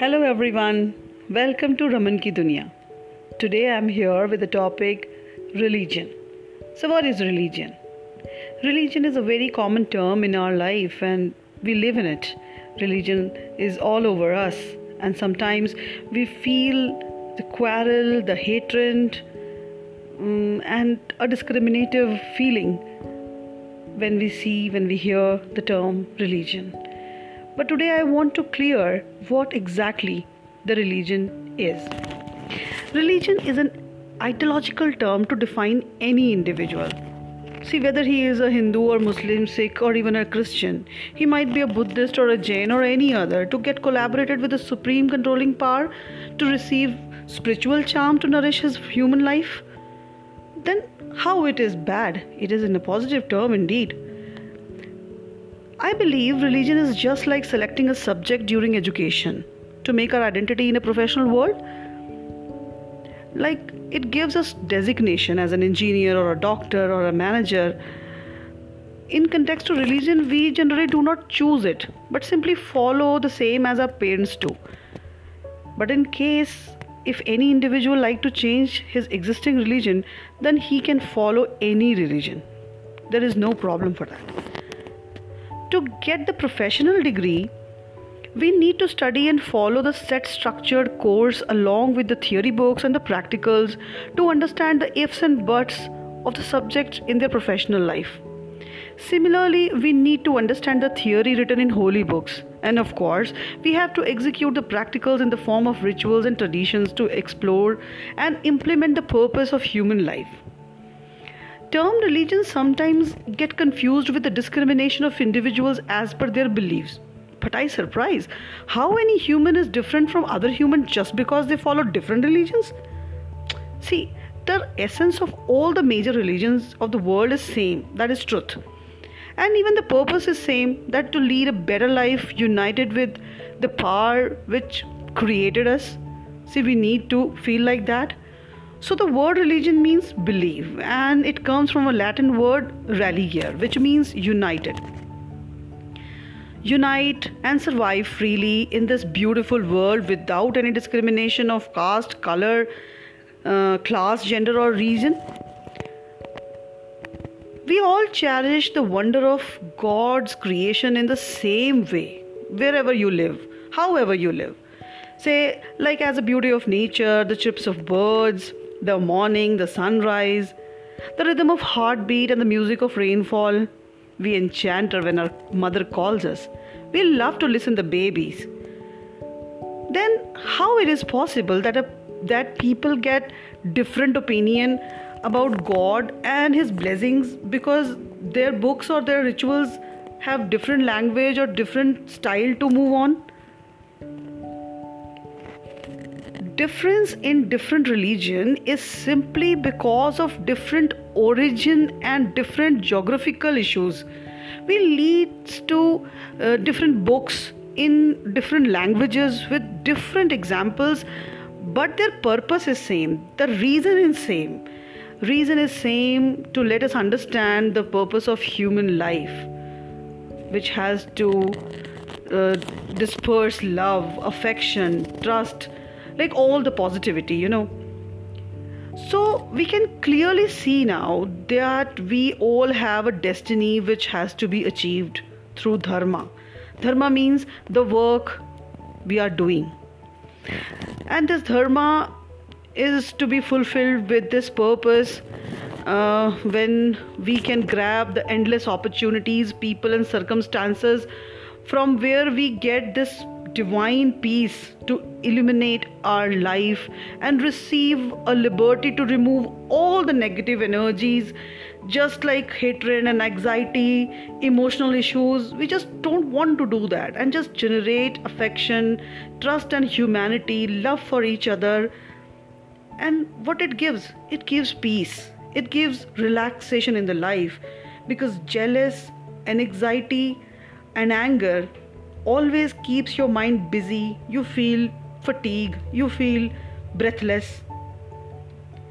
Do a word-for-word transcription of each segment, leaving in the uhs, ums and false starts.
Hello everyone, welcome to Raman ki Duniya. Today I am here with the topic religion. So what is religion? Religion is a very common term in our life and we live in it. Religion is all over us and sometimes we feel the quarrel, the hatred um, and a discriminative feeling when we see, when we hear the term religion. But today I want to clear what exactly the religion is. Religion is an ideological term to define any individual. See, whether he is a Hindu or Muslim, Sikh or even a Christian, he might be a Buddhist or a Jain or any other, to get collaborated with the supreme controlling power, to receive spiritual charm to nourish his human life. Then how it is bad? It is in a positive term indeed. I believe religion is just like selecting a subject during education to make our identity in a professional world. Like, it gives us designation as an engineer or a doctor or a manager. In context to religion, we generally do not choose it, but simply follow the same as our parents do. But in case if any individual like to change his existing religion, then he can follow any religion. There is no problem for that. To get the professional degree, we need to study and follow the set structured course along with the theory books and the practicals to understand the ifs and buts of the subjects in their professional life. Similarly, we need to understand the theory written in holy books, and of course, we have to execute the practicals in the form of rituals and traditions to explore and implement the purpose of human life. Term religion sometimes get confused with the discrimination of individuals as per their beliefs. But I surprise how any human is different from other human just because they follow different religions. See, the essence of all the major religions of the world is same, that is truth. And even the purpose is same, that to lead a better life united with the power which created us. See, we need to feel like that. So the word religion means believe, and it comes from a Latin word religare, which means united. Unite and survive freely in this beautiful world without any discrimination of caste, color, uh, class, gender or region. We all cherish the wonder of God's creation in the same way, wherever you live, however you live. Say, like as the beauty of nature, the chirps of birds, the morning, the sunrise, the rhythm of heartbeat and the music of rainfall. We enchant her when our mother calls us. We love to listen to the babies. Then how it is possible that, a, that people get different opinion about God and his blessings because their books or their rituals have different language or different style to move on? Difference in different religion is simply because of different origin and different geographical issues, which leads to uh, different books in different languages with different examples, but their purpose is same. The reason is same. Reason is same to let us understand the purpose of human life, which has to uh, disperse love, affection, trust, like all the positivity, you know. So we can clearly see now that we all have a destiny which has to be achieved through dharma. Dharma means the work we are doing. And this dharma is to be fulfilled with this purpose uh, when we can grab the endless opportunities, people and circumstances from where we get this divine peace to illuminate our life and receive a liberty to remove all the negative energies, just like hatred and anxiety, emotional issues. We just don't want to do that and just generate affection, trust and humanity, love for each other. And what it gives? It gives peace. It gives relaxation in the life, because jealous and anxiety and anger always keeps your mind busy. You feel fatigue, you feel breathless.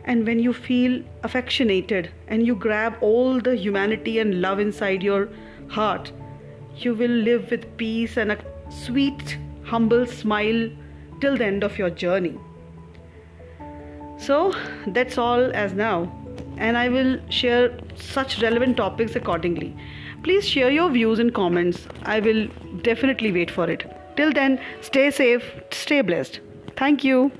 And when you feel affectionated and you grab all the humanity and love inside your heart, you will live with peace and a sweet, humble smile till the end of your journey. So that's all as now, and I will share such relevant topics accordingly. Please share your views and comments. I will definitely wait for it. Till then, stay safe, stay blessed. Thank you.